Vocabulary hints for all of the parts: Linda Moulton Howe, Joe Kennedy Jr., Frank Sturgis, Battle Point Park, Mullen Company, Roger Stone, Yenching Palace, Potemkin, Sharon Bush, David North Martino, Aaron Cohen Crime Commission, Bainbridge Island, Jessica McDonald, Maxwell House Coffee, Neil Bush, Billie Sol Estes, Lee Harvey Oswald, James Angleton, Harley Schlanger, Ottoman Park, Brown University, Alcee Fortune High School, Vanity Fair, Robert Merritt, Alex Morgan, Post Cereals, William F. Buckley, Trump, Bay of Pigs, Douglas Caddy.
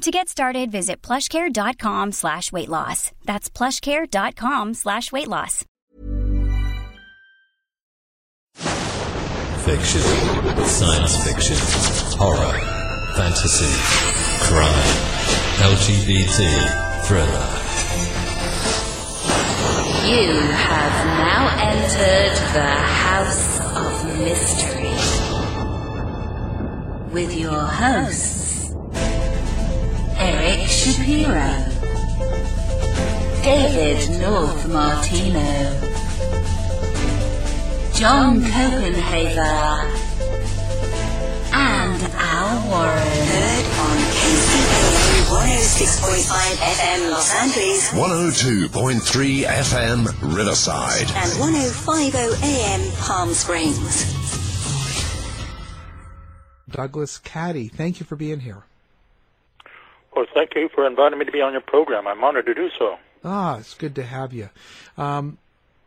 To get started, visit plushcare.com/weightloss. That's plushcare.com/weightloss. Fiction, science fiction, horror, fantasy, crime, LGBT, thriller. You have now entered the House of Mystery with your hosts, Eric Shapiro, David North Martino, John Copenhaver, and Al Warren. Heard on KCAA 106.5 FM Los Angeles, 102.3 FM Riverside, and 105.0 AM Palm Springs. Douglas Caddy, thank you for being here. Well, thank you for inviting me to be on your program. I'm honored to do so. Ah, it's good to have you.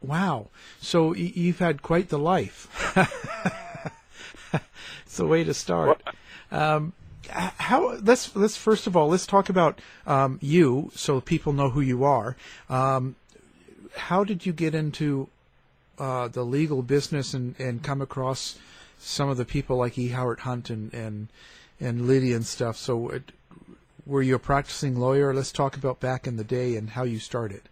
Wow. So you've had quite the life. It's the way to start. Let's first of all, let's talk about you so people know who you are. How did you get into the legal business and come across some of the people like E. Howard Hunt and Liddy and stuff? So were you a practicing lawyer? Let's talk about back in the day and how you started.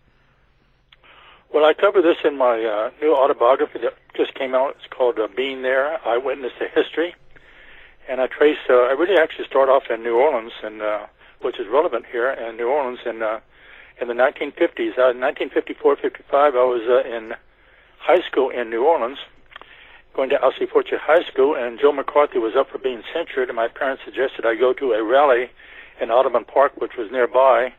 Well, I cover this in my new autobiography that just came out. It's called Being There, Eyewitness to History. And I trace, I really actually start off in New Orleans, and which is relevant here, in New Orleans in the 1950s. In 1954, 55, I was in high school in New Orleans, going to Alcee Fortune High School, and Joe McCarthy was up for being censured, and my parents suggested I go to a rally in Ottoman Park, which was nearby,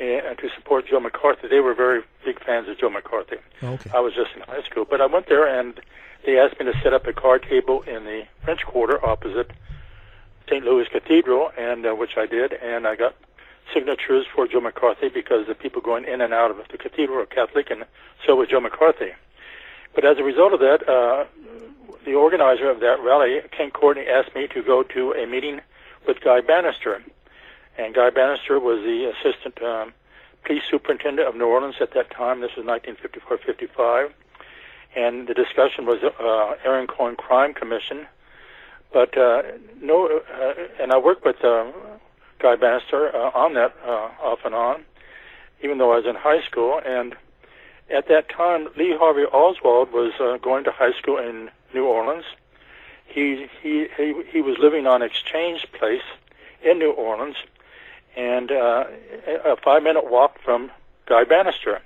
and to support Joe McCarthy. They were very big fans of Joe McCarthy. Okay. I was just in high school. But I went there, and they asked me to set up a card table in the French Quarter opposite St. Louis Cathedral, and which I did, and I got signatures for Joe McCarthy because the people going in and out of the cathedral are Catholic, and so was Joe McCarthy. But as a result of that, the organizer of that rally, Ken Courtney, asked me to go to a meeting with Guy Banister. And Guy Banister was the assistant police superintendent of New Orleans at that time. This was 1954-55. And the discussion was Aaron Cohen Crime Commission. But and I worked with Guy Banister on that off and on, even though I was in high school. And at that time, Lee Harvey Oswald was going to high school in New Orleans. He was living on Exchange Place in New Orleans, and a 5-minute walk from Guy Banister.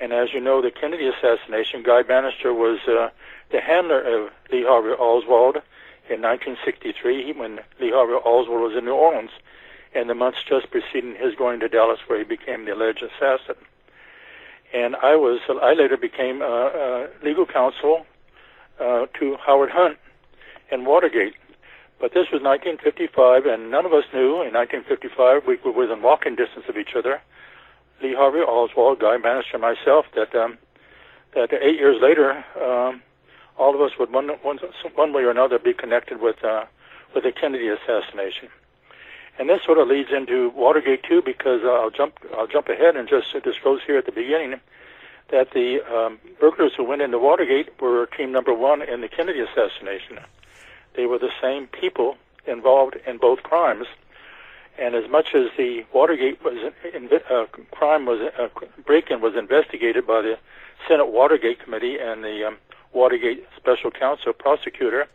And as you know, the Kennedy assassination, Guy Banister was the handler of Lee Harvey Oswald in 1963, when Lee Harvey Oswald was in New Orleans, in the months just preceding his going to Dallas, where he became the alleged assassin. And I later became legal counsel to Howard Hunt in Watergate. But this was 1955, and none of us knew in 1955, we were within walking distance of each other, Lee Harvey Oswald, Guy Banister, and myself, that 8 years later, all of us would one way or another be connected with the Kennedy assassination. And this sort of leads into Watergate too, because I'll jump ahead and just disclose here at the beginning that the burglars who went into Watergate were team number one in the Kennedy assassination. They were the same people involved in both crimes. And as much as the Watergate was break-in was investigated by the Senate Watergate Committee and the Watergate Special Counsel prosecutor,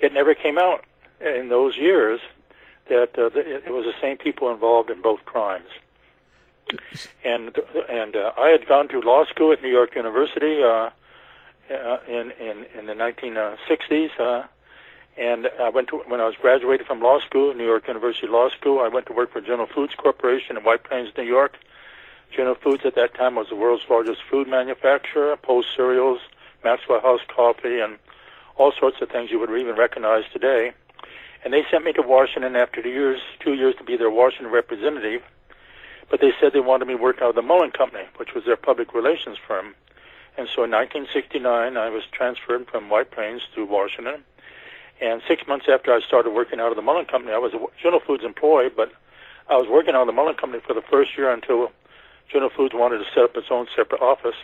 it never came out in those years that it was the same people involved in both crimes. And I had gone to law school at New York University in the 1960s. And I went to, when I was graduated from law school, New York University Law School, I went to work for General Foods Corporation in White Plains, New York. General Foods at that time was the world's largest food manufacturer, Post cereals, Maxwell House coffee, and all sorts of things you would even recognize today. And they sent me to Washington after 2 years to be their Washington representative. But they said they wanted me to work out of the Mullen Company, which was their public relations firm. And so in 1969, I was transferred from White Plains to Washington. And 6 months after I started working out of the Mullen Company, I was a General Foods employee, but I was working out of the Mullen Company for the first year until General Foods wanted to set up its own separate office.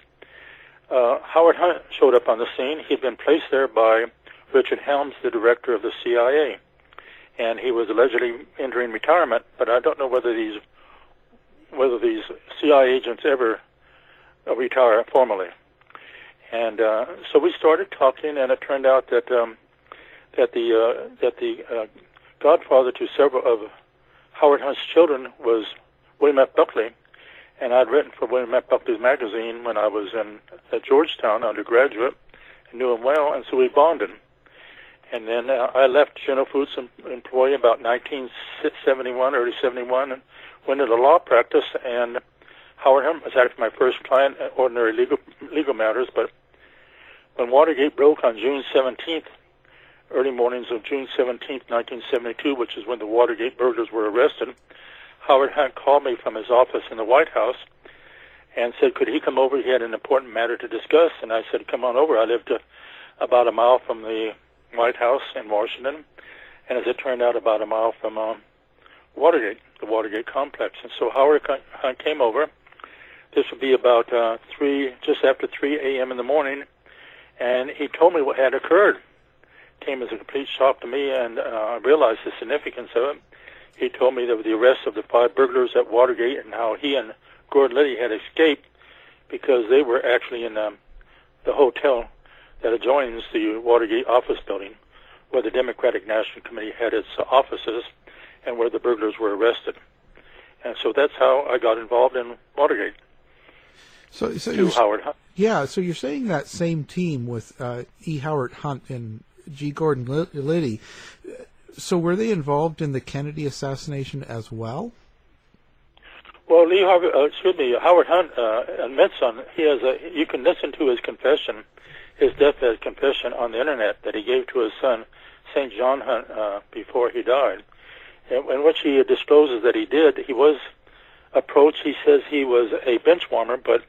Howard Hunt showed up on the scene. He'd been placed there by Richard Helms, the director of the CIA. And he was allegedly entering retirement, but I don't know whether these CIA agents ever retire formally. And so we started talking, and it turned out that the godfather to several of Howard Hunt's children was William F. Buckley, and I'd written for William F. Buckley's magazine when I was at Georgetown undergraduate, and knew him well, and so we bonded. And then I left General Foods employee about 1971, early 71, and went into law practice. And Howard Hunt was actually my first client, ordinary legal matters. But when Watergate broke on June 17th. Early mornings of June 17th, 1972, which is when the Watergate burglars were arrested, Howard Hunt called me from his office in the White House and said, could he come over? He had an important matter to discuss. And I said, come on over. I lived about a mile from the White House in Washington, and as it turned out, about a mile from Watergate, the Watergate complex. And so Howard Hunt came over. This would be about just after 3 a.m. in the morning, and he told me what had occurred. Came as a complete shock to me, and I realized the significance of it. He told me that the arrest of the 5 burglars at Watergate and how he and Gordon Liddy had escaped because they were actually in the hotel that adjoins the Watergate office building where the Democratic National Committee had its offices and where the burglars were arrested. And so that's how I got involved in Watergate. So through Howard Hunt. Yeah, so you're saying that same team with E. Howard Hunt and G. Gordon Liddy. So were they involved in the Kennedy assassination as well? Well, Howard Hunt admits you can listen to his confession, his deathbed confession on the internet that he gave to his son, St. John Hunt, before he died, in which he discloses that he was approached. He says he was a bench warmer, but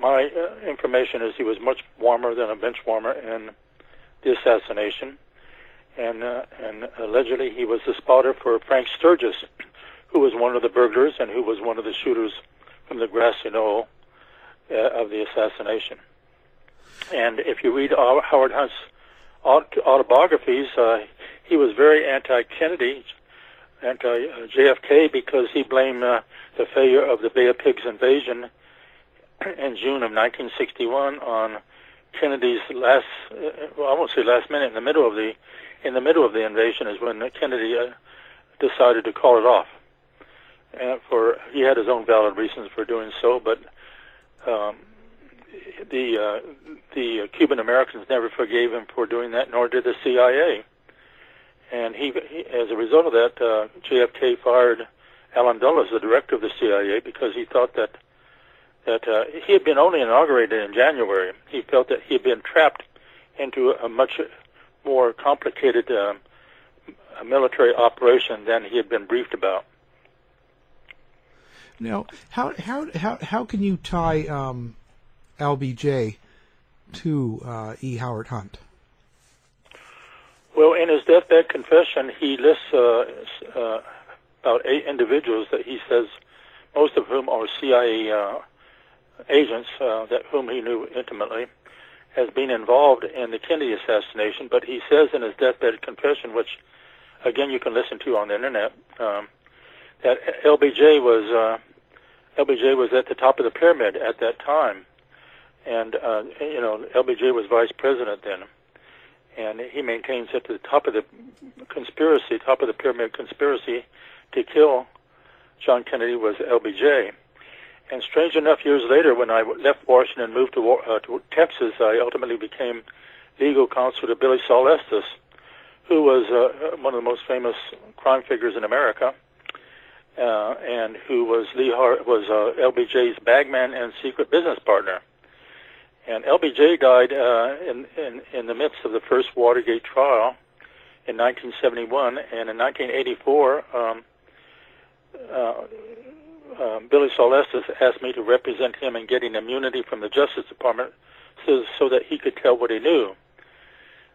my information is he was much warmer than a bench warmer, and the assassination, and allegedly he was the spotter for Frank Sturgis, who was one of the burglars and who was one of the shooters from the grassy knoll of the assassination. And if you read Howard Hunt's autobiographies, he was very anti-Kennedy, anti-JFK, because he blamed the failure of the Bay of Pigs invasion in June of 1961 on Kennedy's I won't say last minute, in the middle of the invasion is when Kennedy decided to call it off. He had his own valid reasons for doing so, but the Cuban Americans never forgave him for doing that, nor did the CIA. And he as a result of that, JFK fired Alan Dulles, the director of the CIA, because he thought that he had been only inaugurated in January. He felt that he had been trapped into a much more complicated military operation than he had been briefed about. Now, how can you tie LBJ to E. Howard Hunt? Well, in his deathbed confession, he lists about 8 individuals that he says, most of whom are CIA agents whom he knew intimately, has been involved in the Kennedy assassination, but he says in his deathbed confession, which, again, you can listen to on the Internet, that LBJ was at the top of the pyramid at that time. And, you know, LBJ was vice president then. And he maintains that the top of the conspiracy, top of the pyramid conspiracy to kill John Kennedy was LBJ. And strange enough, years later, when I left Washington and moved to Texas, I ultimately became legal counsel to Billie Sol Estes, who was one of the most famous crime figures in America, and who was LBJ's bagman and secret business partner. And LBJ died in the midst of the first Watergate trial in 1971, and in 1984, Billie Sol Estes asked me to represent him in getting immunity from the Justice Department so that he could tell what he knew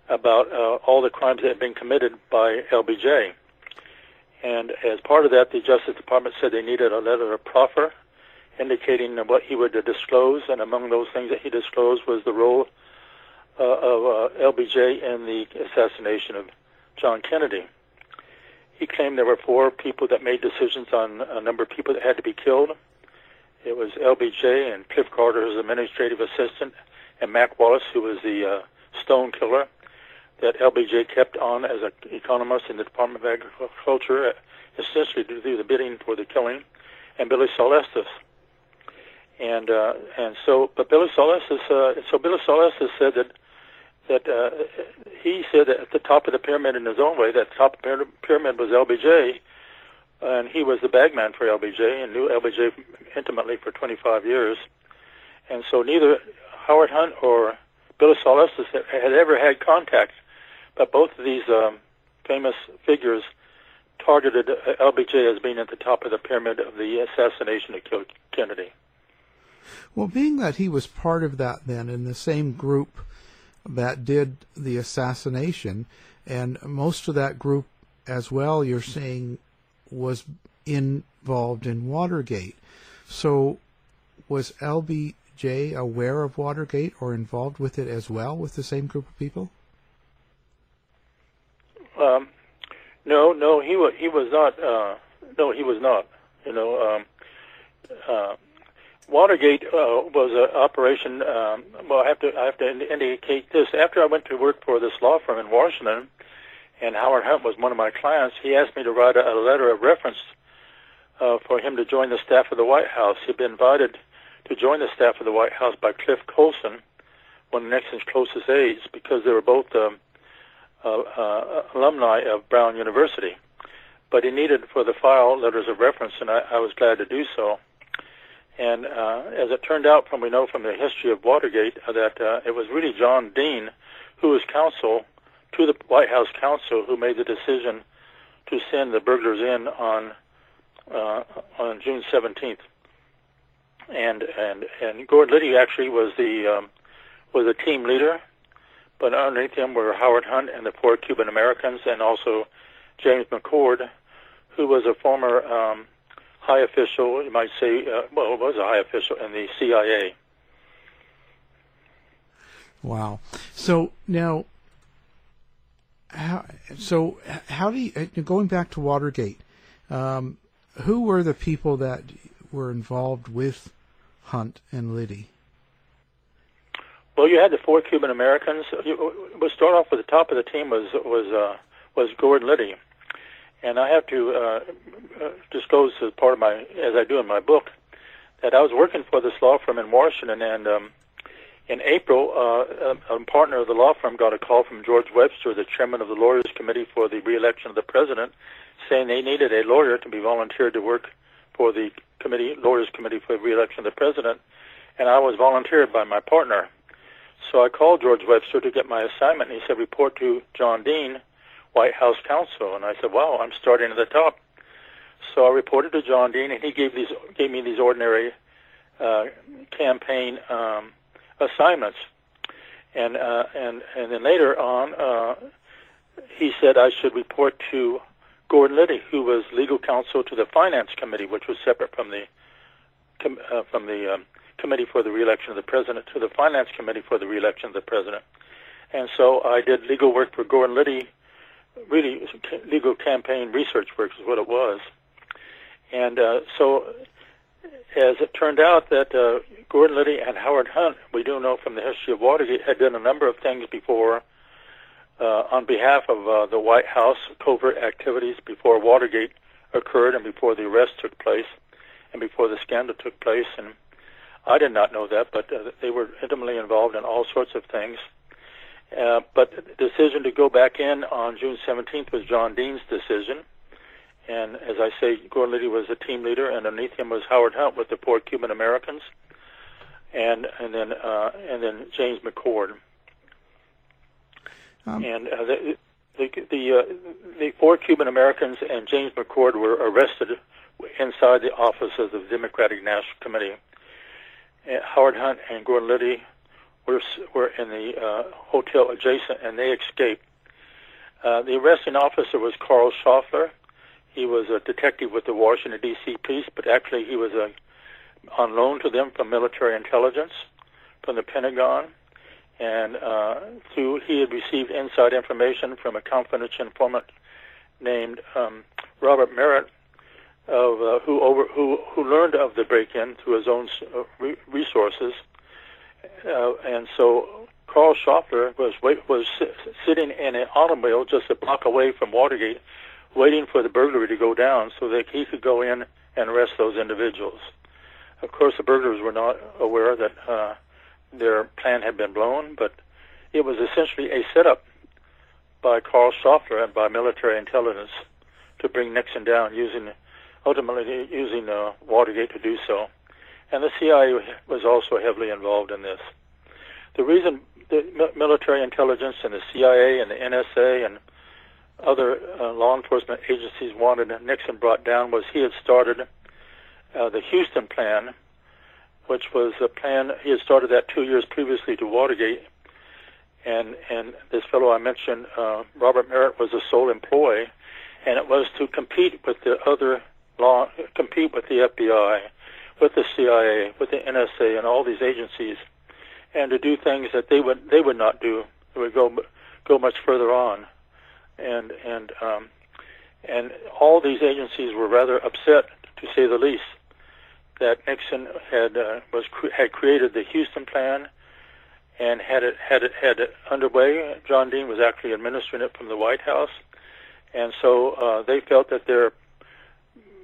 about all the crimes that had been committed by LBJ. And as part of that, the Justice Department said they needed a letter of proffer indicating what he would disclose, and among those things that he disclosed was the role of LBJ in the assassination of John Kennedy. He claimed there were four people that made decisions on a number of people that had to be killed. It was LBJ and Cliff Carter, his administrative assistant, and Mac Wallace, who was the Stone killer, that LBJ kept on as an economist in the Department of Agriculture, essentially to do the bidding for the killing, and Billie Sol Estes. So Billie Sol Estes said that he said that at the top of the pyramid, in his own way, that top of the pyramid was LBJ, and he was the bagman for LBJ and knew LBJ intimately for 25 years. And so neither Howard Hunt or Billie Sol Estes had ever had contact, but both of these famous figures targeted LBJ as being at the top of the pyramid of the assassination of Kennedy. Well, being that he was part of that then in the same group that did the assassination, and most of that group as well, you're saying, was involved in Watergate. So was LBJ aware of Watergate or involved with it as well, with the same group of people? No, he was not. No, he was not. You know, Watergate was an operation. Well, I have to indicate this. After I went to work for this law firm in Washington, and Howard Hunt was one of my clients, he asked me to write a letter of reference for him to join the staff of the White House. He'd been invited to join the staff of the White House by Cliff Colson, one of Nixon's closest aides, because they were both alumni of Brown University. But he needed for the file letters of reference, and I was glad to do so. And as it turned out, we know from the history of Watergate, that it was really John Dean, who was counsel to the White House counsel, who made the decision to send the burglars in on June 17th. And Gordon Liddy actually was a team leader, but underneath him were Howard Hunt and the four Cuban Americans, and also James McCord, who was a former high official, you might say, was a high official in the CIA. Wow. So now, how do you, going back to Watergate, who were the people that were involved with Hunt and Liddy? Well, you had the four Cuban Americans. We'll start off with the top of the team was Gordon Liddy. And I have to disclose as part of my, as I do in my book, that I was working for this law firm in Washington, and in April, a partner of the law firm got a call from George Webster, the chairman of the Lawyers Committee for the Re-election of the President, saying they needed a lawyer to be volunteered to work for the committee, Lawyers Committee for the Re-election of the President, and I was volunteered by my partner. So I called George Webster to get my assignment, and he said, report to John Dean, White House counsel. And I said, wow, I'm starting at the top. So I reported to John Dean, and he gave me these ordinary campaign assignments. And then later on, he said I should report to Gordon Liddy, who was legal counsel to the Finance Committee, which was separate from the Committee for the Re-election of the President to the Finance Committee for the Re-election of the President. And so I did legal work for Gordon Liddy, really legal campaign research work is what it was. And so as it turned out that Gordon Liddy and Howard Hunt, we do know from the history of Watergate, had done a number of things before on behalf of the White House, covert activities before Watergate occurred and before the arrest took place and before the scandal took place. And I did not know that, but they were intimately involved in all sorts of things. But the decision to go back in on June 17th was John Dean's decision. And as I say, Gordon Liddy was the team leader, and underneath him was Howard Hunt with the 4 Cuban Americans, and then James McCord. And the 4 Cuban Americans and James McCord were arrested inside the office of the Democratic National Committee. Howard Hunt and Gordon Liddy were in the hotel adjacent, and they escaped. The arresting officer was Carl Shoffler. He was a detective with the Washington, D.C. police, but actually he was on loan to them from military intelligence, from the Pentagon. And he had received inside information from a confidential informant named Robert Merritt, who learned of the break-in through his own resources. And so Carl Shoffler was sitting in an automobile just a block away from Watergate, waiting for the burglary to go down so that he could go in and arrest those individuals. Of course, the burglars were not aware that their plan had been blown, but it was essentially a setup by Carl Shoffler and by military intelligence to bring Nixon down, ultimately using Watergate to do so. And the CIA was also heavily involved in this. The reason the military intelligence and the CIA and the NSA and other law enforcement agencies wanted Nixon brought down was he had started the Houston Plan, which was a plan he had started that 2 years previously to Watergate, and this fellow I mentioned, Robert Merritt, was the sole employee, and it was to compete with the FBI, with the CIA, with the NSA, and all these agencies, and to do things that they would not do. They would go much further on, and all these agencies were rather upset, to say the least, that Nixon had created the Houston Plan and had it underway. John Dean was actually administering it from the White House, and so they felt that their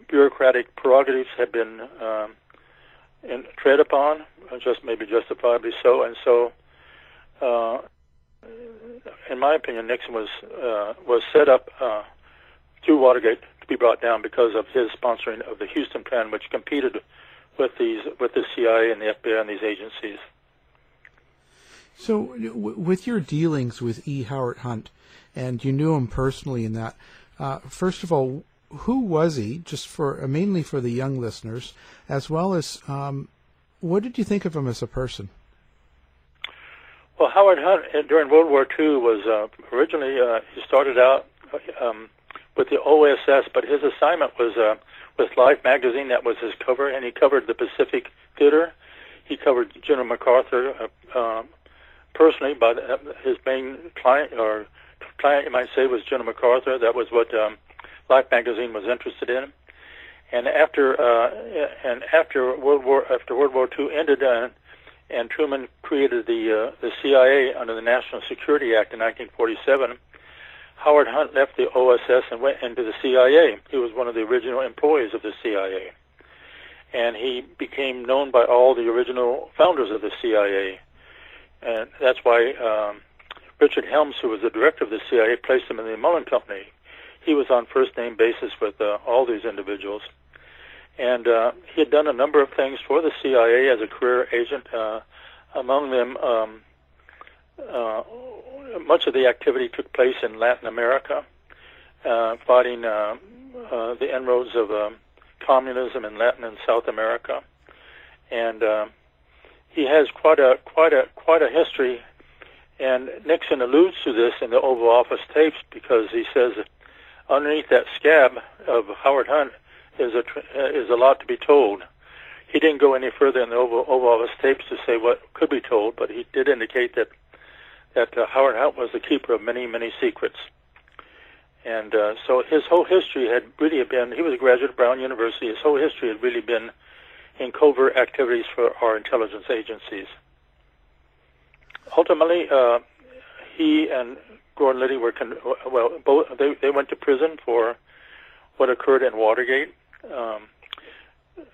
bureaucratic prerogatives had been tread upon, just maybe justifiably so. And so, in my opinion, Nixon was set up through Watergate to be brought down because of his sponsoring of the Houston Plan, which competed with the CIA and the FBI and these agencies. So, with your dealings with E. Howard Hunt, and you knew him personally in that, first of all, who was he, just for mainly for the young listeners, as well as what did you think of him as a person? Well, Howard Hunt, during World War II, was originally, he started out with the OSS, but his assignment was with Life magazine. That was his cover, and he covered the Pacific Theater. He covered General MacArthur personally, but his main client, you might say, was General MacArthur. That was what Life magazine was interested in. And after World War II ended, and Truman created the CIA under the National Security Act in 1947. Howard Hunt left the OSS and went into the CIA. He was one of the original employees of the CIA. And he became known by all the original founders of the CIA. And that's why Richard Helms, who was the director of the CIA, placed him in the Mullen Company. He was on first-name basis with all these individuals. And he had done a number of things for the CIA as a career agent, among them much of the activity took place in Latin America, fighting the inroads of communism in Latin and South America, and he has quite a history. And Nixon alludes to this in the Oval Office tapes because he says, underneath that scab of Howard Hunt is a lot to be told. He didn't go any further in the Oval Office tapes to say what could be told, but he did indicate that Howard Hunt was the keeper of many, many secrets. And so his whole history had really been, he was a graduate of Brown University, his whole history had really been in covert activities for our intelligence agencies. Ultimately, he and Gordon Liddy were, both, they went to prison for what occurred in Watergate.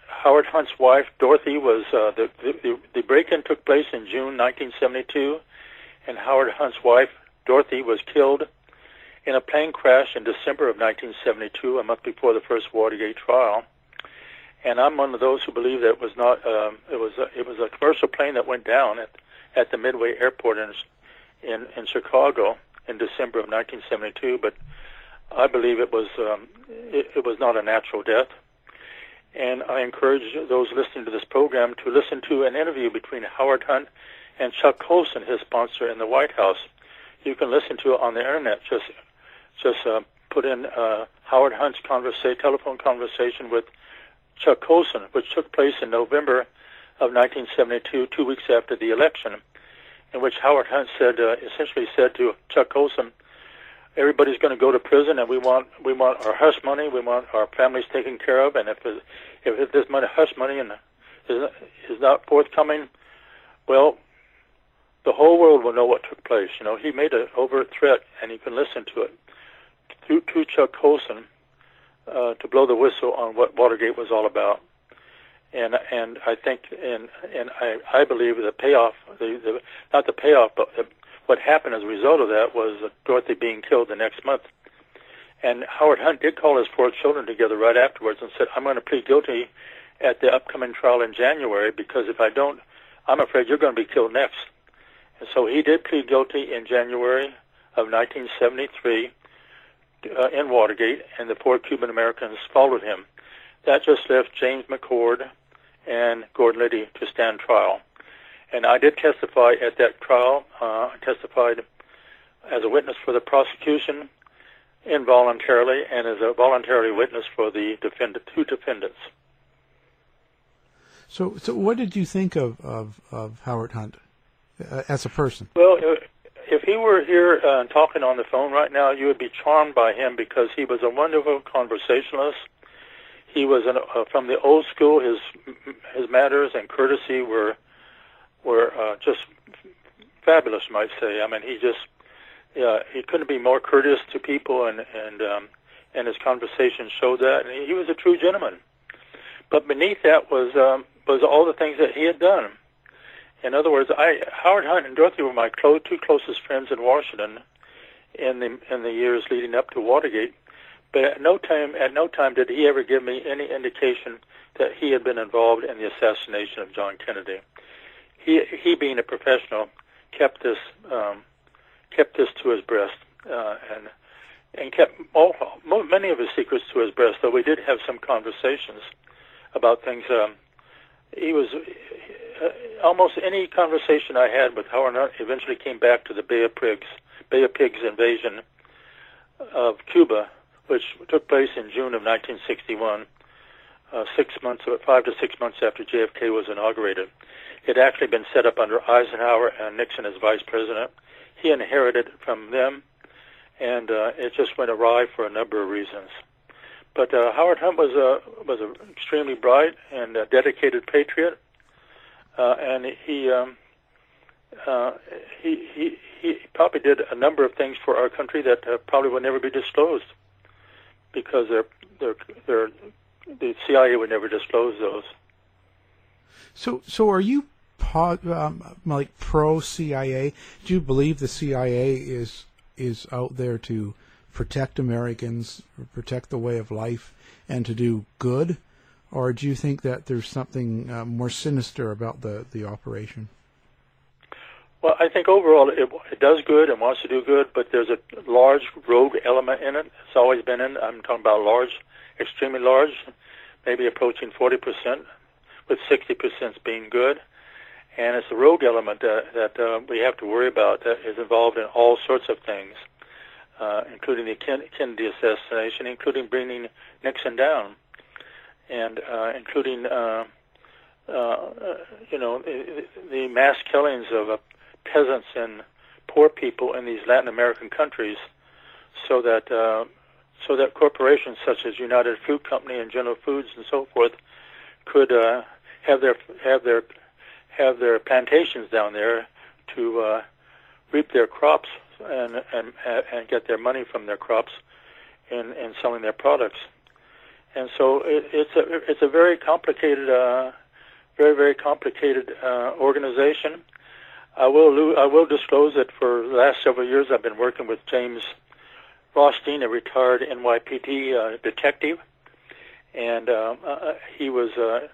Howard Hunt's wife, Dorothy, was, the break-in took place in June 1972, and Howard Hunt's wife, Dorothy, was killed in a plane crash in December of 1972, a month before the first Watergate trial. And I'm one of those who believe that it was not. It was a commercial plane that went down at the Midway Airport in Chicago in December of 1972. But I believe it was not a natural death. And I encourage those listening to this program to listen to an interview between Howard Hunt and Chuck Colson, his sponsor in the White House. You can listen to it on the internet. Just put in Howard Hunt's telephone conversation with Chuck Colson, which took place in November of 1972, 2 weeks after the election, in which Howard Hunt said, essentially said to Chuck Colson, "Everybody's going to go to prison, and we want our hush money, we want our families taken care of, and if this money, hush money, and is not forthcoming, well, the whole world will know what took place." You know, he made an overt threat, and you can listen to it through Chuck Colson. To blow the whistle on what Watergate was all about, and I think and I believe the payoff, not the payoff, but what happened as a result of that was Dorothy being killed the next month. And Howard Hunt did call his four children together right afterwards and said, "I'm going to plead guilty at the upcoming trial in January, because if I don't, I'm afraid you're going to be killed next." And so he did plead guilty in January of 1973. In Watergate, and the four Cuban Americans followed him. That just left James McCord and Gordon Liddy to stand trial. And I did testify at that trial. I testified as a witness for the prosecution involuntarily, and as a voluntary witness for the two defendants. So what did you think of Howard Hunt as a person? Well, if he were here talking on the phone right now, you would be charmed by him, because he was a wonderful conversationalist. He was from the old school. His manners and courtesy were just fabulous, you might say. I mean, he couldn't be more courteous to people, and his conversation showed that. And he was a true gentleman. But beneath that was all the things that he had done. In other words, Howard Hunt and Dorothy were my two closest friends in Washington in the years leading up to Watergate. But at no time did he ever give me any indication that he had been involved in the assassination of John Kennedy. He being a professional, kept this to his breast, and kept many of his secrets to his breast. Though we did have some conversations about things. He was. Almost any conversation I had with Howard Hunt eventually came back to the Bay of Pigs invasion of Cuba, which took place in June of 1961, 5 to 6 months after JFK was inaugurated. It had actually been set up under Eisenhower and Nixon as vice president. He inherited it from them, and it just went awry for a number of reasons. But Howard Hunt was an extremely bright and dedicated patriot. And he probably did a number of things for our country that probably would never be disclosed, because the CIA would never disclose those. So are you like pro CIA? Do you believe the CIA is out there to protect Americans, protect the way of life, and to do good? Or do you think that there's something more sinister about the operation? Well, I think overall it does good and wants to do good, but there's a large rogue element in it. It's always been in. I'm talking about large, extremely large, maybe approaching 40%, with 60% being good. And it's the rogue element that we have to worry about, that is involved in all sorts of things, including the Kennedy assassination, including bringing Nixon down. And including the mass killings of peasants and poor people in these Latin American countries, so that corporations such as United Fruit Company and General Foods and so forth could have their plantations down there to reap their crops and get their money from their crops in selling their products. And so it's a very complicated, organization. I will disclose that for the last several years I've been working with James Rothstein, a retired NYPD detective, and he was a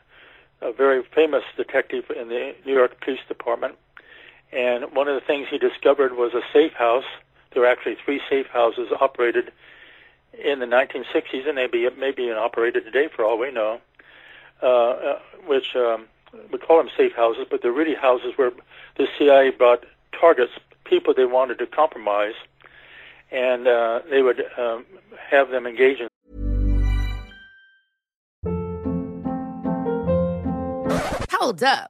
very famous detective in the New York Police Department. And one of the things he discovered was a safe house. There were actually three safe houses operated in the 1960s, and maybe operated today for all we know, which we call them safe houses, but they're really houses where the CIA brought targets, people they wanted to compromise, and they would have them engage in. Hold up.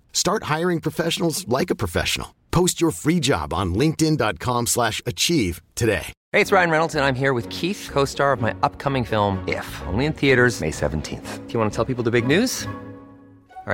Start hiring professionals like a professional. Post your free job on linkedin.com/achieve today. Hey, it's Ryan Reynolds, and I'm here with Keith, co-star of my upcoming film, If, only in theaters May 17th. Do you want to tell people the big news? All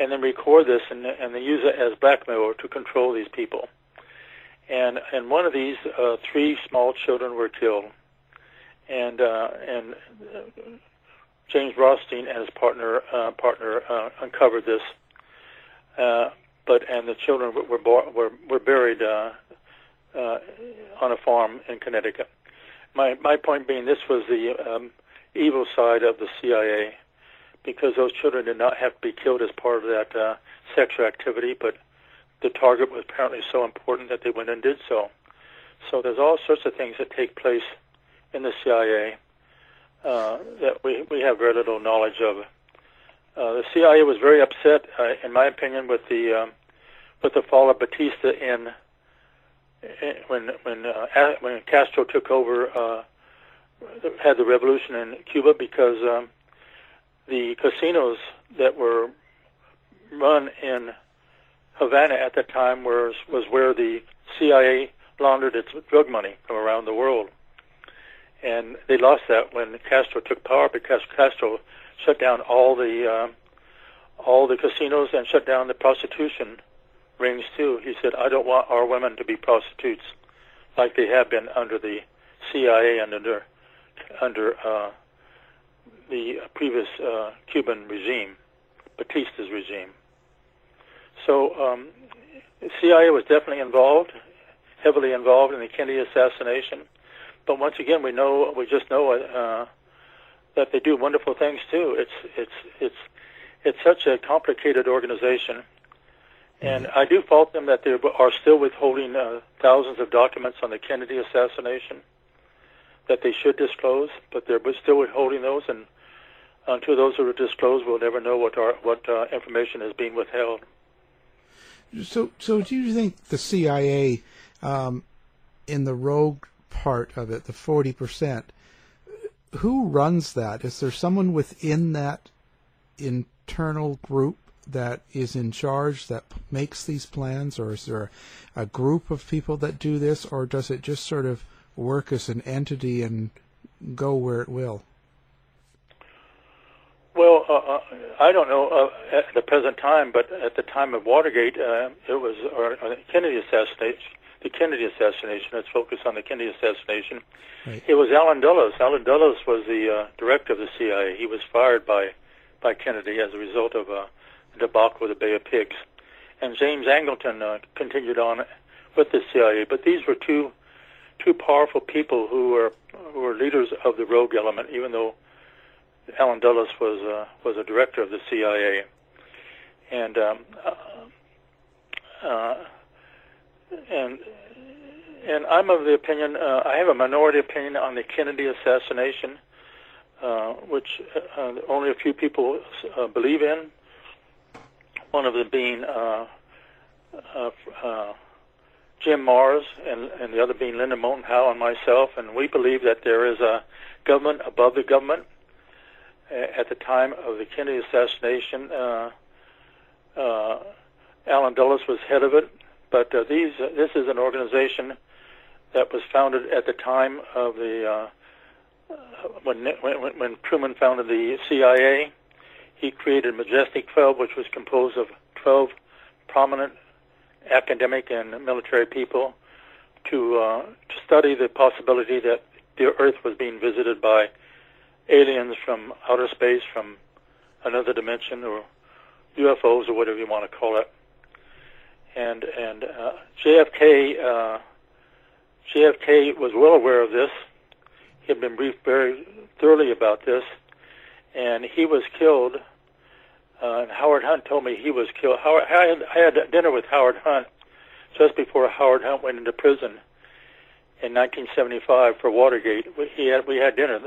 and then record this, and they use it as blackmail to control these people. And one of these three small children were killed, and James Rothstein and his partner uncovered this. But the children were buried on a farm in Connecticut. My point being, this was the evil side of the CIA, because those children did not have to be killed as part of that sexual activity, but the target was apparently so important that they went and did so. So there's all sorts of things that take place in the CIA that we have very little knowledge of. The CIA was very upset, in my opinion, with the fall of Batista when Castro took over, had the revolution in Cuba, because the casinos that were run in Havana at the time was where the CIA laundered its drug money from around the world. And they lost that when Castro took power, because Castro shut down all the casinos and shut down the prostitution rings too. He said, "I don't want our women to be prostitutes like they have been under the CIA and under the previous Cuban regime, Batista's regime." So the CIA was definitely involved, heavily involved in the Kennedy assassination. But once again, we just know that they do wonderful things too. It's such a complicated organization, and I do fault them that they are still withholding thousands of documents on the Kennedy assassination that they should disclose, but they're still withholding those. And until those are disclosed, we'll never know what information is being withheld. So do you think the CIA in the rogue part of it, the 40%, who runs that? Is there someone within that internal group that is in charge that makes these plans, or is there a group of people that do this, or does it just sort of work as an entity and go where it will? Well, I don't know at the present time, but at the time of Watergate, it was the Kennedy assassination. Let's focus on the Kennedy assassination. Right. It was Alan Dulles. Alan Dulles was the director of the CIA. He was fired by Kennedy as a result of the debacle of the Bay of Pigs. And James Angleton continued on with the CIA. But these were two powerful people who were leaders of the rogue element, even though Alan Dulles was a director of the CIA. And and I'm of the opinion, I have a minority opinion on the Kennedy assassination, which only a few people believe in, one of them being Jim Mars and the other being Linda Moulton Howe and myself, and we believe that there is a government above the government. At the time of the Kennedy assassination, Alan Dulles was head of it, but this is an organization that was founded at the time of the when Truman founded the CIA. He created Majestic 12, which was composed of 12 prominent academic and military people to study the possibility that the Earth was being visited by aliens from outer space, from another dimension, or UFOs, or whatever you want to call it. And JFK was well aware of this. He had been briefed very thoroughly about this, and he was killed. And Howard Hunt told me he was killed. I had dinner with Howard Hunt just before Howard Hunt went into prison in 1975 for Watergate. We had dinner.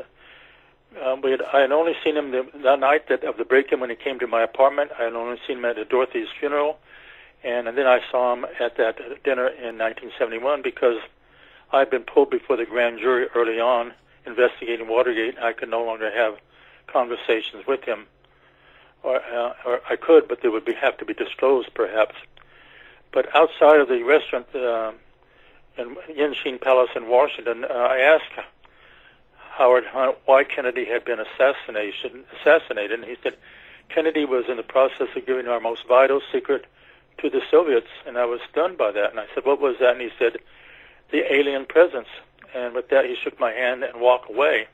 I had only seen him that night of the break-in when he came to my apartment. I had only seen him at Dorothy's funeral, and then I saw him at that dinner in 1971 because I had been pulled before the grand jury early on investigating Watergate. I could no longer have conversations with him, or I could, but they would have to be disclosed perhaps. But outside of the restaurant in Yenching Palace in Washington, I asked Howard Hunt why Kennedy had been assassinated, and he said, "Kennedy was in the process of giving our most vital secret to the Soviets," and I was stunned by that. And I said, "What was that?" And he said, "The alien presence." And with that, he shook my hand and walked away.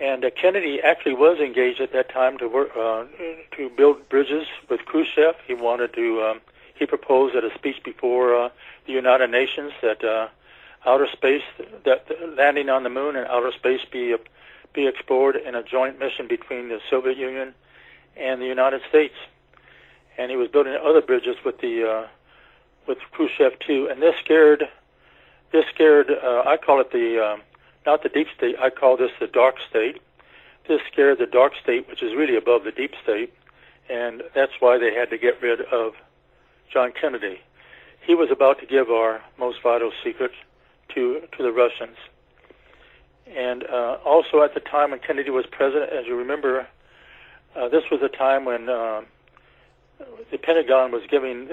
And Kennedy actually was engaged at that time to build bridges with Khrushchev. He wanted to. He proposed at a speech before the United Nations that outer space, that landing on the moon and outer space be explored in a joint mission between the Soviet Union and the United States. And he was building other bridges with Khrushchev too. And this scared. I call it not the deep state. I call this the dark state. This scared the dark state, which is really above the deep state, and that's why they had to get rid of John Kennedy. He was about to give our most vital secret to the Russians. And also at the time when Kennedy was president, as you remember, this was the time when the Pentagon was giving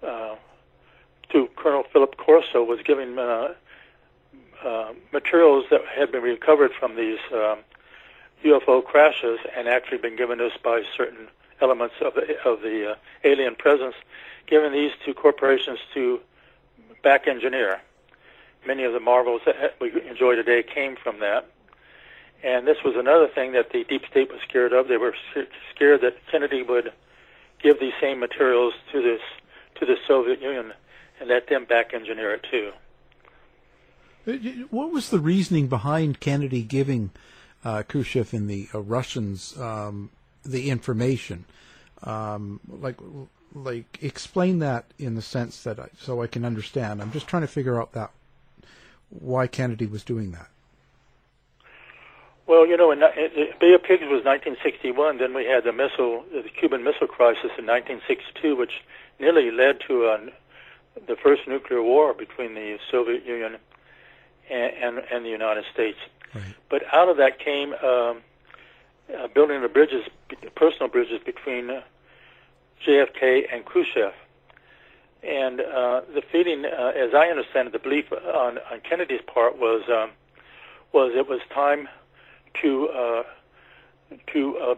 to Colonel Philip Corso was giving materials that had been recovered from these UFO crashes and actually been given to us by certain elements of the alien presence, giving these to corporations to back engineer. Many of the marvels that we enjoy today came from that. And this was another thing that the deep state was scared of. They were scared that Kennedy would give these same materials to the Soviet Union and let them back engineer it too. What was the reasoning behind Kennedy giving Khrushchev and the Russians the information? Like explain that in the sense that so I can understand. I'm just trying to figure out that why Kennedy was doing that. Well, you know, in Bay of Pigs was 1961. Then we had the Cuban Missile Crisis in 1962, which nearly led to the first nuclear war between the Soviet Union and the United States. Right. But out of that came building the bridges, personal bridges between JFK and Khrushchev. And the feeling, as I understand it, the belief on Kennedy's part was it was time to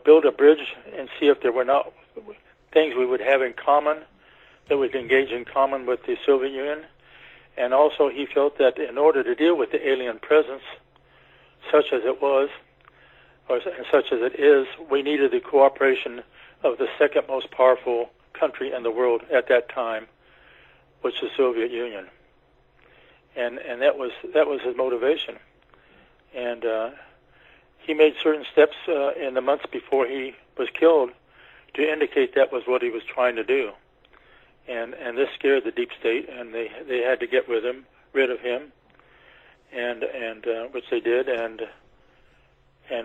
build a bridge and see if there were not things we would have in common that we could engage in common with the Soviet Union. And also he felt that in order to deal with the alien presence, such as it was, or such as it is, we needed the cooperation of the second most powerful country in the world at that time, which is the Soviet Union. And that was his motivation. And he made certain steps in the months before he was killed to indicate that was what he was trying to do. And this scared the deep state, and they had to get rid of him, and which they did. And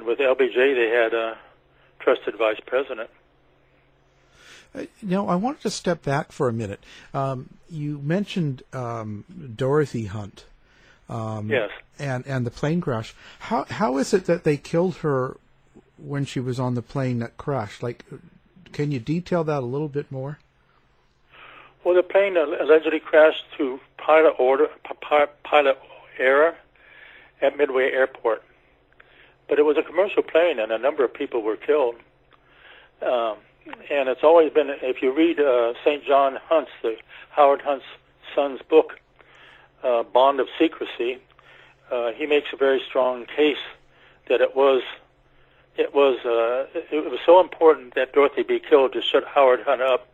with LBJ, they had a trusted vice president. Now, I wanted to step back for a minute. You mentioned Dorothy Hunt. Yes. And the plane crash. How is it that they killed her when she was on the plane that crashed? Like, can you detail that a little bit more? Well, the plane allegedly crashed through pilot error at Midway Airport. But it was a commercial plane, and a number of people were killed. And it's always been, if you read St. John Hunt's, the Howard Hunt's son's book, Bond of Secrecy, he makes a very strong case that it was so important that Dorothy be killed to shut Howard Hunt up.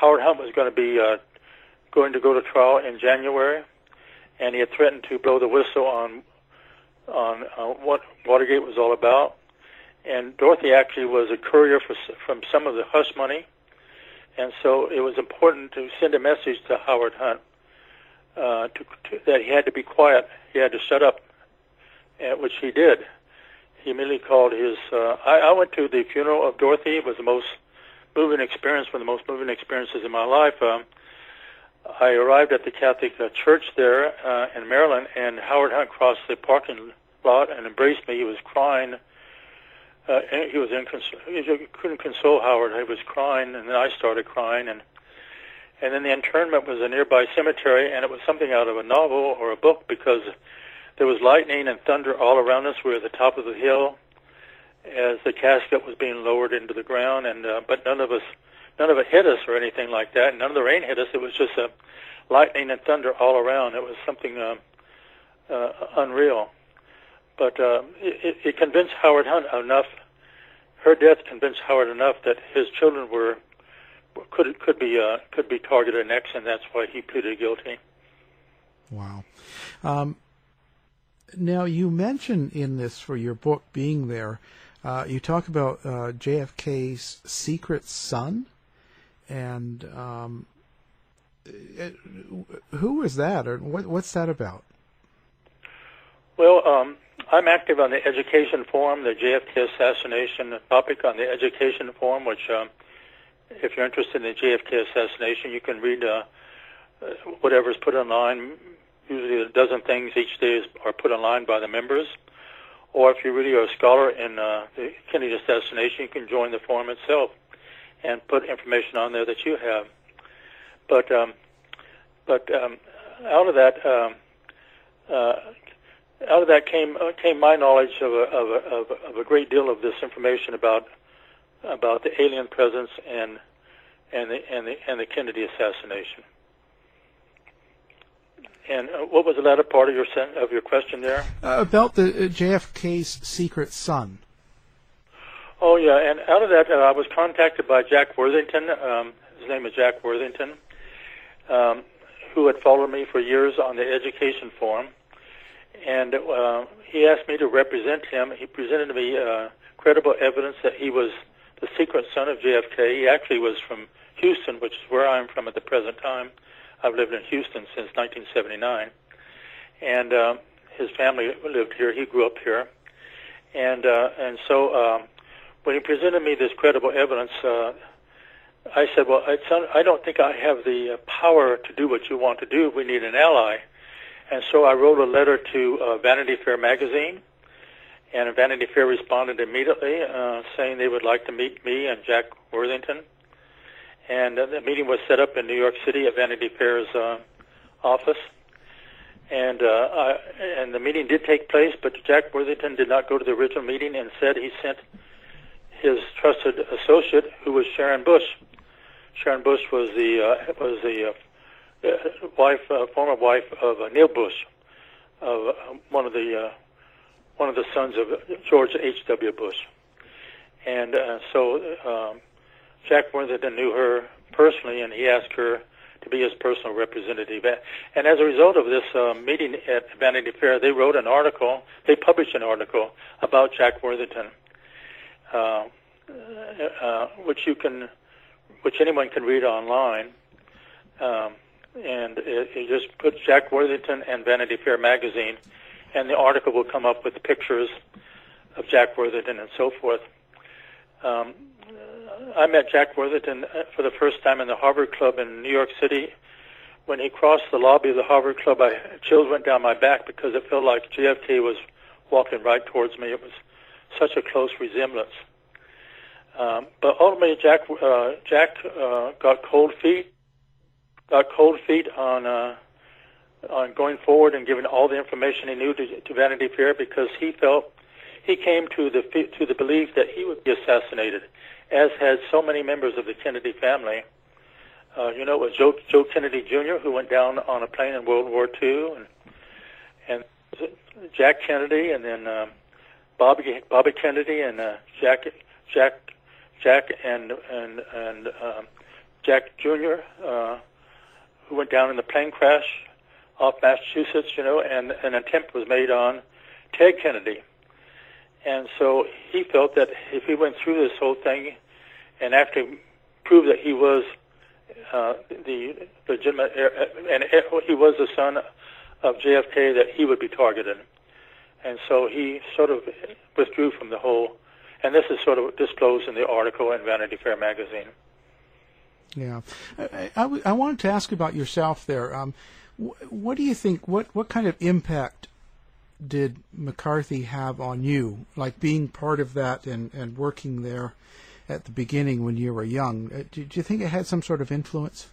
Howard Hunt was going to be going to go to trial in January, and he had threatened to blow the whistle on what Watergate was all about. And Dorothy actually was a courier from some of the hush money, and so it was important to send a message to Howard Hunt that he had to be quiet, he had to shut up, which he did. He immediately called his... I went to the funeral of Dorothy. It was the most moving experience, one of the most moving experiences in my life. I arrived at the Catholic church there in Maryland, and Howard Hunt crossed the parking lot and embraced me. He was crying. He couldn't console Howard. He was crying, and then I started crying. And then the internment was a nearby cemetery, and it was something out of a novel or a book because there was lightning and thunder all around us. We were at the top of the hill as the casket was being lowered into the ground, but none of it hit us or anything like that. And none of the rain hit us. It was just lightning and thunder all around. It was something unreal. But it convinced Howard Hunt enough. Her death convinced Howard enough that his children could be targeted next, and that's why he pleaded guilty. Wow. Now you mention in this for your book being there, you talk about JFK's secret son, and who is that, or what's that about? Well, I'm active on the Education Forum, the JFK assassination topic on the Education Forum, which. If you're interested in the JFK assassination, you can read whatever's put online. Usually a dozen things each day are put online by the members. Or if you really are a scholar in the Kennedy assassination, you can join the forum itself. and put information on there that you have. But out of that came my knowledge of a great deal of this information about the alien presence and the Kennedy assassination. And what was the latter part of your question there? About the JFK's secret son. Oh yeah, and out of that, I was contacted by Jack Worthington. His name is Jack Worthington, who had followed me for years on the Education Forum, and he asked me to represent him. He presented me credible evidence that he was the secret son of JFK. He actually was from Houston, which is where I'm from at the present time. I've lived in Houston since 1979, and his family lived here. He grew up here, and so when he presented me this credible evidence, I said, "Well, I don't think I have the power to do what you want to do. We need an ally." And so I wrote a letter to Vanity Fair magazine, and Vanity Fair responded immediately, saying they would like to meet me and Jack Worthington. And the meeting was set up in New York City at Vanity Fair's office, and the meeting did take place. But Jack Worthington did not go to the original meeting, and said he sent his trusted associate, who was Sharon Bush. Sharon Bush was the wife, former wife of Neil Bush, of one of the sons of George H. W. Bush, and so Jack Worthington knew her personally, and he asked her to be his personal representative. And as a result of this meeting at Vanity Fair, they wrote an article. They published an article about Jack Worthington, which anyone can read online. And it just put Jack Worthington and Vanity Fair magazine, and the article will come up with pictures of Jack Worthington and so forth. I met Jack Worthington for the first time in the Harvard Club in New York City. When he crossed the lobby of the Harvard Club, chills went down my back because it felt like JFK was walking right towards me. It was such a close resemblance. But ultimately, Jack got cold feet on going forward and giving all the information he knew to Vanity Fair, because he felt he came to the belief that he would be assassinated, as had so many members of the Kennedy family. It was Joe Kennedy Jr., who went down on a plane in World War II, and Jack Kennedy, and then Bobby Kennedy, and Jack, and Jack Jr., who went down in the plane crash off Massachusetts. And an attempt was made on Ted Kennedy. And so he felt that if he went through this whole thing and actually proved that he was the legitimate heir, and he was the son of JFK, that he would be targeted. And so he sort of withdrew from the whole, and this is sort of disclosed in the article in Vanity Fair magazine. Yeah. I wanted to ask about yourself there. What do you think, what kind of impact did McCarthy have on you, like being part of that and working there at the beginning when you were young? Did you think it had some sort of influence?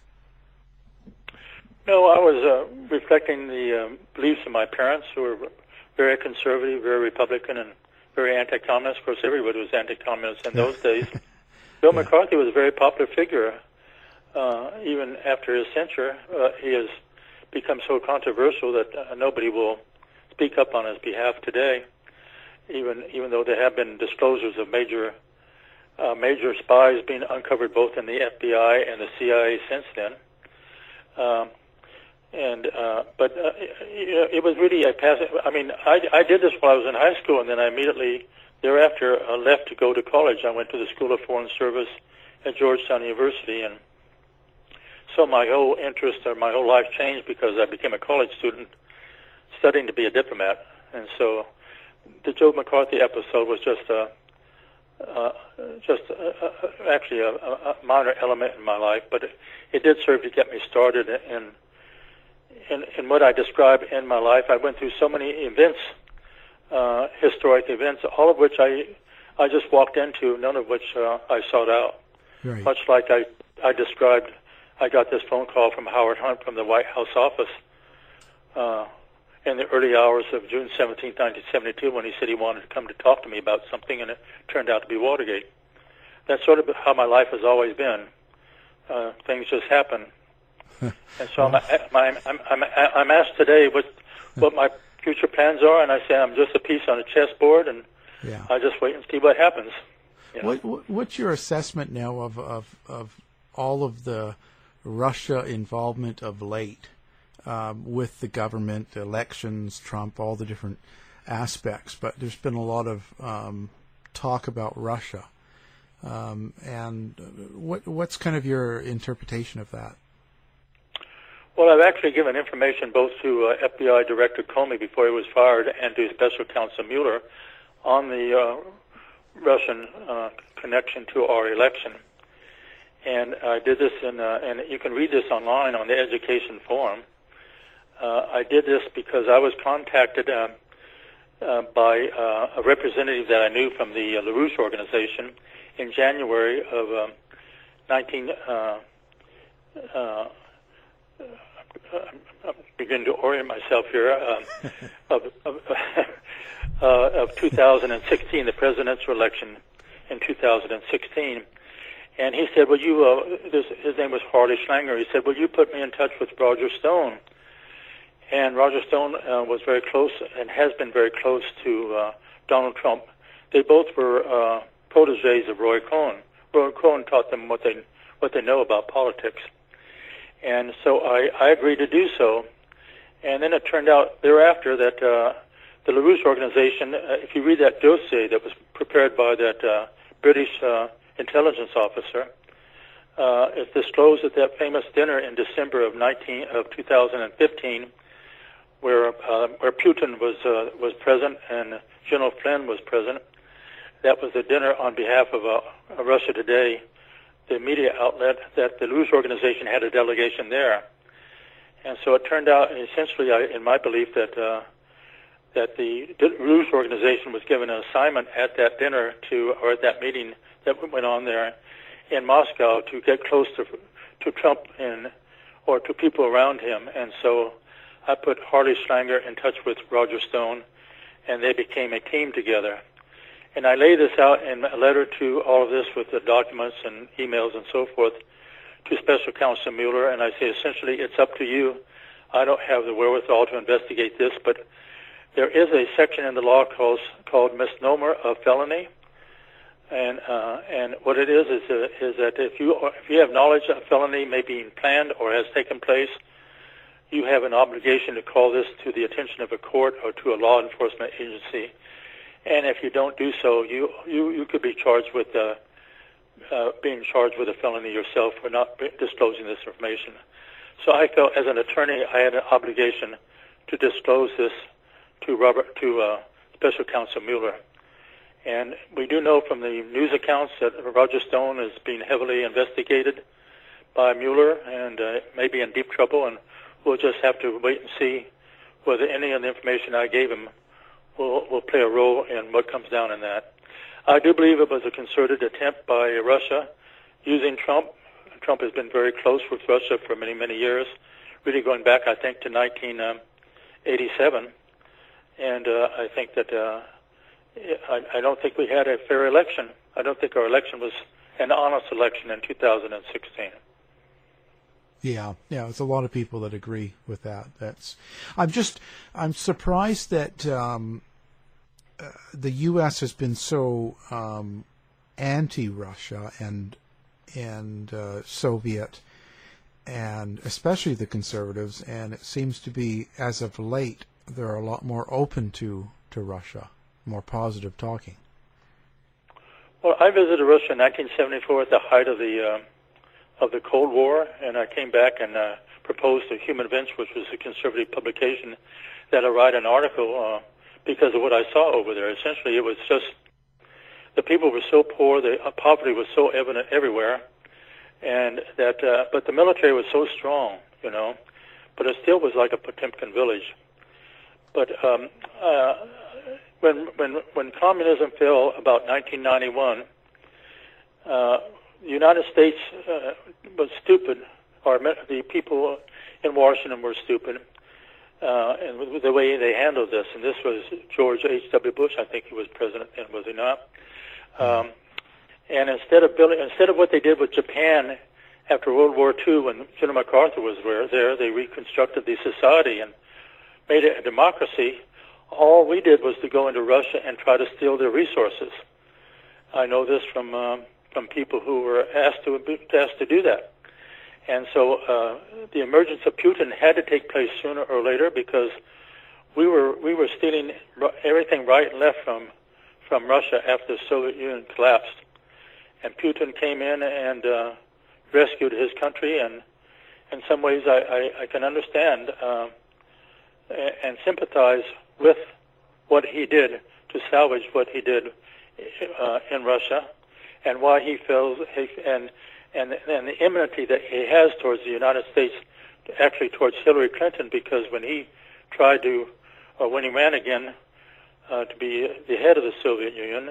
No, I was reflecting the beliefs of my parents, who were very conservative, very Republican, and very anti-communist. Of course, everybody was anti-communist in those days. Bill McCarthy was a very popular figure. Even after his censure, he has become so controversial that nobody will speak up on his behalf today, even though there have been disclosures of major spies being uncovered both in the FBI and the CIA since then. It was really a passive. I mean, I did this while I was in high school, and then I immediately thereafter left to go to college. I went to the School of Foreign Service at Georgetown University, and so my whole interest or my whole life changed because I became a college student, studying to be a diplomat. And so the Joe McCarthy episode was actually a minor element in my life, but it did serve to get me started in what I describe in my life. I went through so many events, historic events, all of which I just walked into, none of which I sought out. Right. Much like I described, I got this phone call from Howard Hunt from the White House office in the early hours of June 17, 1972, when he said he wanted to come to talk to me about something, and it turned out to be Watergate. That's sort of how my life has always been. Things just happen. And so I'm asked today what my future plans are, and I say I'm just a piece on a chessboard, and yeah. I just wait and see what happens. You know? What's your assessment now of all of the Russia involvement of late with the government, elections, Trump, all the different aspects? But there's been a lot of talk about Russia. And what's kind of your interpretation of that? Well, I've actually given information both to FBI Director Comey before he was fired and to Special Counsel Mueller on the Russian connection to our election. And I did this and you can read this online on the Education Forum. I did this because I was contacted by a representative that I knew from the LaRouche organization in January of I'm beginning to orient myself here, of 2016, the presidential election in 2016. And he said, his name was Harley Schlanger, he said, will you put me in touch with Roger Stone? And Roger Stone was very close and has been very close to Donald Trump. They both were protégés of Roy Cohn. Roy Cohn taught them what they know about politics. And so I agreed to do so. And then it turned out thereafter that the LaRouche organization, if you read that dossier that was prepared by that British intelligence officer, it disclosed at that famous dinner in December of 2015, where Putin was present and General Flynn was present. That was the dinner on behalf of Russia Today, the media outlet, that the LaRouche organization had a delegation there. And so it turned out, essentially, in my belief, that the LaRouche organization was given an assignment at that dinner at that meeting that went on there in Moscow to get close to Trump or to people around him. And so I put Harley Schlanger in touch with Roger Stone, and they became a team together. And I lay this out in a letter to all of this with the documents and emails and so forth to Special Counsel Mueller, and I say, essentially, it's up to you. I don't have the wherewithal to investigate this, but there is a section in the law called misnomer of felony, and what it is that if you have knowledge a felony may be planned or has taken place, you have an obligation to call this to the attention of a court or to a law enforcement agency. And if you don't do so, you could be charged with a felony yourself for not disclosing this information. So I felt, as an attorney, I had an obligation to disclose this to Special Counsel Mueller. And we do know from the news accounts that Roger Stone is being heavily investigated by Mueller and may be in deep trouble. And we'll just have to wait and see whether any of the information I gave him will play a role in what comes down in that. I do believe it was a concerted attempt by Russia using Trump. Trump has been very close with Russia for many, many years, really going back, I think, to 1987. And I think that I don't think we had a fair election. I don't think our election was an honest election in 2016. Yeah, there's a lot of people that agree with that. I'm surprised that the U.S. has been so anti-Russia and Soviet, and especially the conservatives. And it seems to be, as of late, they're a lot more open to Russia, more positive talking. Well, I visited Russia in 1974 at the height of the Cold War, and I came back and proposed to Human Events, which was a conservative publication, that I write an article because of what I saw over there. Essentially, it was just the people were so poor, the poverty was so evident everywhere, and that. But the military was so strong, you know, but it still was like a Potemkin village. But when communism fell about 1991. the United States was stupid, or the people in Washington were stupid, and the way they handled this. And this was George H. W. Bush, I think he was president then, was he not? And instead of what they did with Japan after World War II, when General MacArthur was there, they reconstructed the society and made it a democracy. All we did was to go into Russia and try to steal their resources. I know this from people who were asked to do that. And so the emergence of Putin had to take place sooner or later, because we were stealing everything right and left from Russia after the Soviet Union collapsed. And Putin came in and rescued his country, and in some ways I can understand and sympathize with what he did to salvage what he did in Russia, and why he feels and the enmity that he has towards the United States, actually towards Hillary Clinton, because when he tried to, or when he ran again to be the head of the Soviet Union,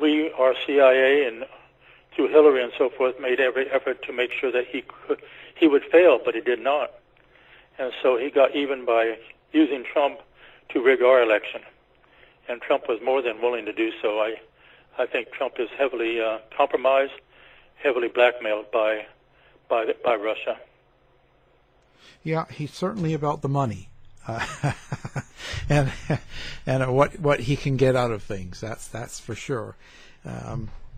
we, our CIA, and through Hillary and so forth, made every effort to make sure that he would fail, but he did not. And so he got even by using Trump to rig our election. And Trump was more than willing to do so. I think Trump is heavily compromised, heavily blackmailed by Russia. Yeah, he's certainly about the money, and what he can get out of things. That's for sure.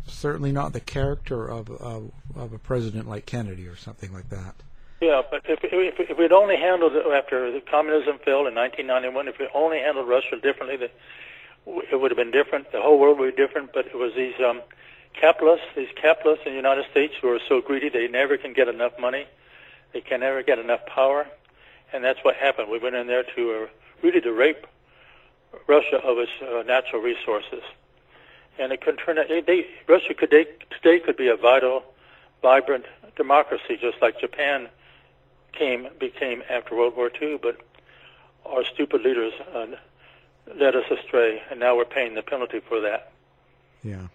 Certainly not the character of a president like Kennedy or something like that. Yeah, but if we'd only handled, after the communism failed in 1991, if we only handled Russia differently, it would have been different. The whole world would be different. But it was these capitalists in the United States who are so greedy they never can get enough money, they can never get enough power, and that's what happened. We went in there to rape Russia of its natural resources, and it could turn out Russia today could be a vital, vibrant democracy, just like Japan became after World War II, but our stupid leaders led us astray, and now we're paying the penalty for that. Yeah,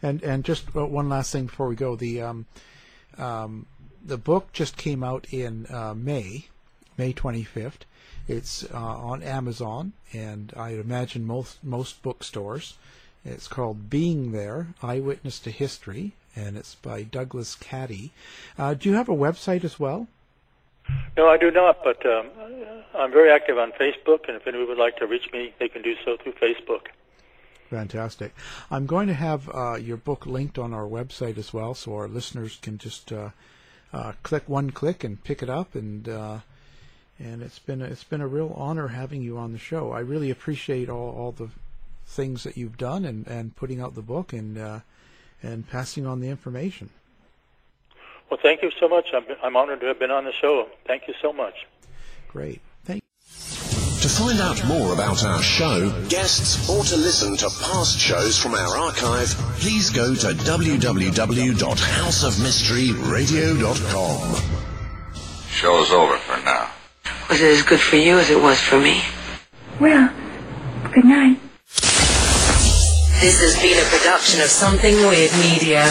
and just one last thing before we go, the book just came out in May 25th. It's on Amazon, and I imagine most bookstores. It's called Being There: Eyewitness to History, and it's by Douglas Caddy. Do you have a website as well? No, I do not, but I'm very active on Facebook, and if anyone would like to reach me, they can do so through Facebook. Fantastic. I'm going to have your book linked on our website as well, so our listeners can just click and pick it up. And it's been a real honor having you on the show. I really appreciate all the things that you've done and putting out the book and passing on the information. Well, thank you so much. I'm honored to have been on the show. Thank you so much. Great. Thank you. To find out more about our show, guests, or to listen to past shows from our archive, please go to www.houseofmysteryradio.com. Show's over for now. Was it as good for you as it was for me? Well, good night. This has been a production of Something Weird Media.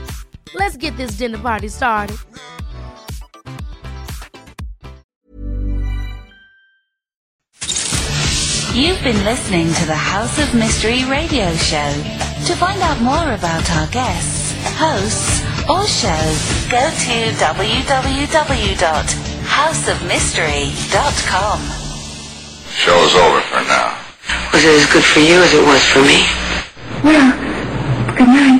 Let's get this dinner party started. You've been listening to the House of Mystery radio show. To find out more about our guests, hosts, or shows, go to www.houseofmystery.com. Show's over for now. Was it as good for you as it was for me? Well, good night.